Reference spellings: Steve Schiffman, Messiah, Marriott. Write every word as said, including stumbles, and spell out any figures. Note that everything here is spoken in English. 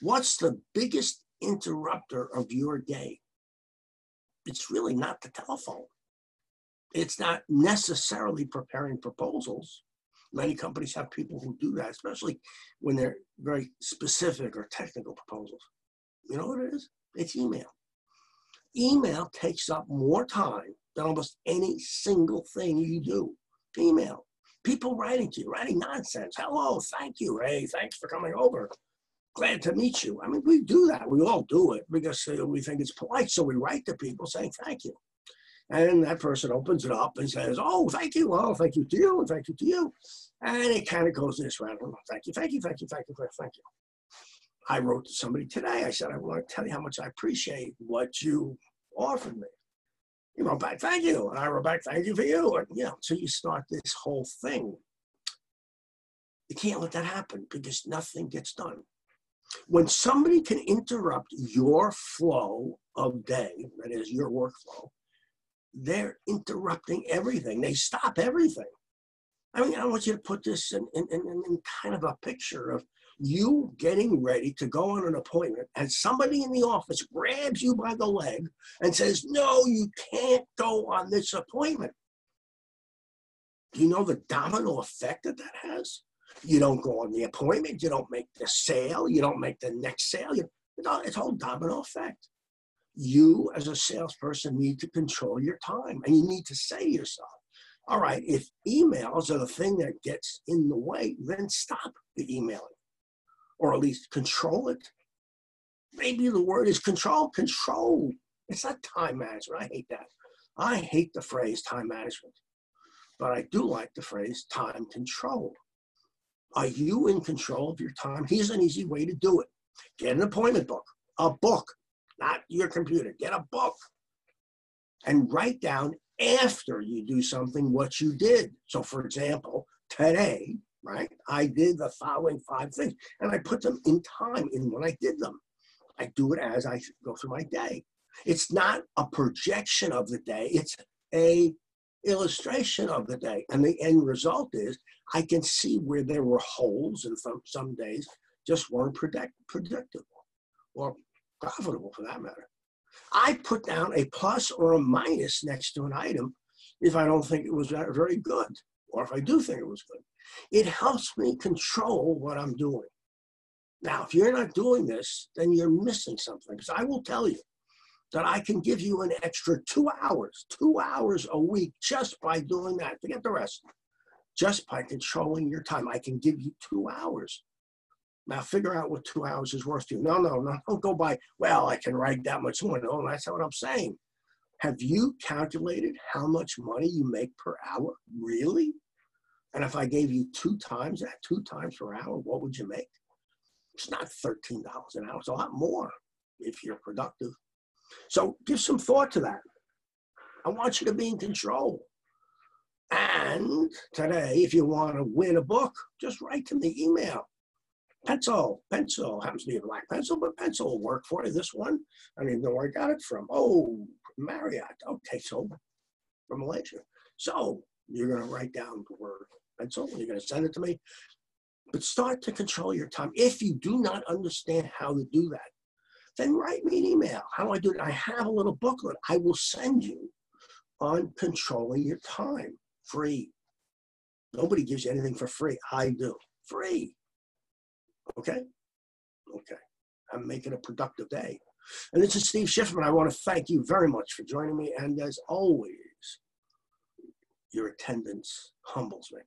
What's the biggest interrupter of your day? It's really not the telephone. It's not necessarily preparing proposals. Many companies have people who do that, especially when they're very specific or technical proposals. You know what it is? It's email. Email takes up more time than almost any single thing you do. Email. People writing to you, writing nonsense. Hello, thank you. Hey, thanks for coming over. Glad to meet you. I mean, we do that. We all do it because we think it's polite. So we write to people saying thank you. And that person opens it up and says, oh, thank you. Oh, thank you to you. And thank you to you. And it kind of goes this round. Thank you, thank you, thank you, thank you, thank you. I wrote to somebody today. I said, I want to tell you how much I appreciate what you offered me. He wrote back, thank you. And I wrote back, thank you for you. And, you know, so you start this whole thing. You can't let that happen because nothing gets done. When somebody can interrupt your flow of day, that is your workflow, they're interrupting everything. They stop everything. I mean, I want you to put this in, in, in, in kind of a picture of you getting ready to go on an appointment and somebody in the office grabs you by the leg and says, no, you can't go on this appointment. Do you know the domino effect that that has? You don't go on the appointment. You don't make the sale. You don't make the next sale. You, it's all domino effect. You as a salesperson need to control your time, and you need to say to yourself, all right, if emails are the thing that gets in the way, then stop the emailing, or at least control it. Maybe the word is control, control. It's not time management. I hate that. I hate the phrase time management, but I do like the phrase time control. Are you in control of your time? Here's an easy way to do it. Get an appointment book, a book, not your computer. Get a book and write down after you do something what you did. So for example, today, right, I did the following five things and I put them in time in when I did them. I do it as I go through my day. It's not a projection of the day. It's a illustration of the day. And the end result is I can see where there were holes and some, some days just weren't predict, predictable or profitable for that matter. I put down a plus or a minus next to an item if I don't think it was very good or if I do think it was good. It helps me control what I'm doing. Now, if you're not doing this, then you're missing something, because I will tell you that I can give you an extra two hours, two hours a week just by doing that. Forget the rest. Just by controlling your time, I can give you two hours. Now figure out what two hours is worth to you. No, no, no, don't go by, well, I can write that much more. No, that's not what I'm saying. Have you calculated how much money you make per hour? Really? And if I gave you two times that, two times per hour, what would you make? It's not thirteen dollars an hour. It's a lot more if you're productive. So give some thought to that. I want you to be in control. And today, if you want to win a book, just write to me, email. Pencil, pencil, happens to be a black pencil, but pencil will work for you. This one, I don't even know where I got it from. Oh, Marriott. Okay, so from Malaysia. So you're going to write down the word pencil and you're going to send it to me. But start to control your time. If you do not understand how to do that, then write me an email. How do I do it? I have a little booklet I will send you on controlling your time. Free. Nobody gives you anything for free. I do. Free. Okay? Okay. I'm making a productive day. And this is Steve Schiffman. I want to thank you very much for joining me. And as always, your attendance humbles me.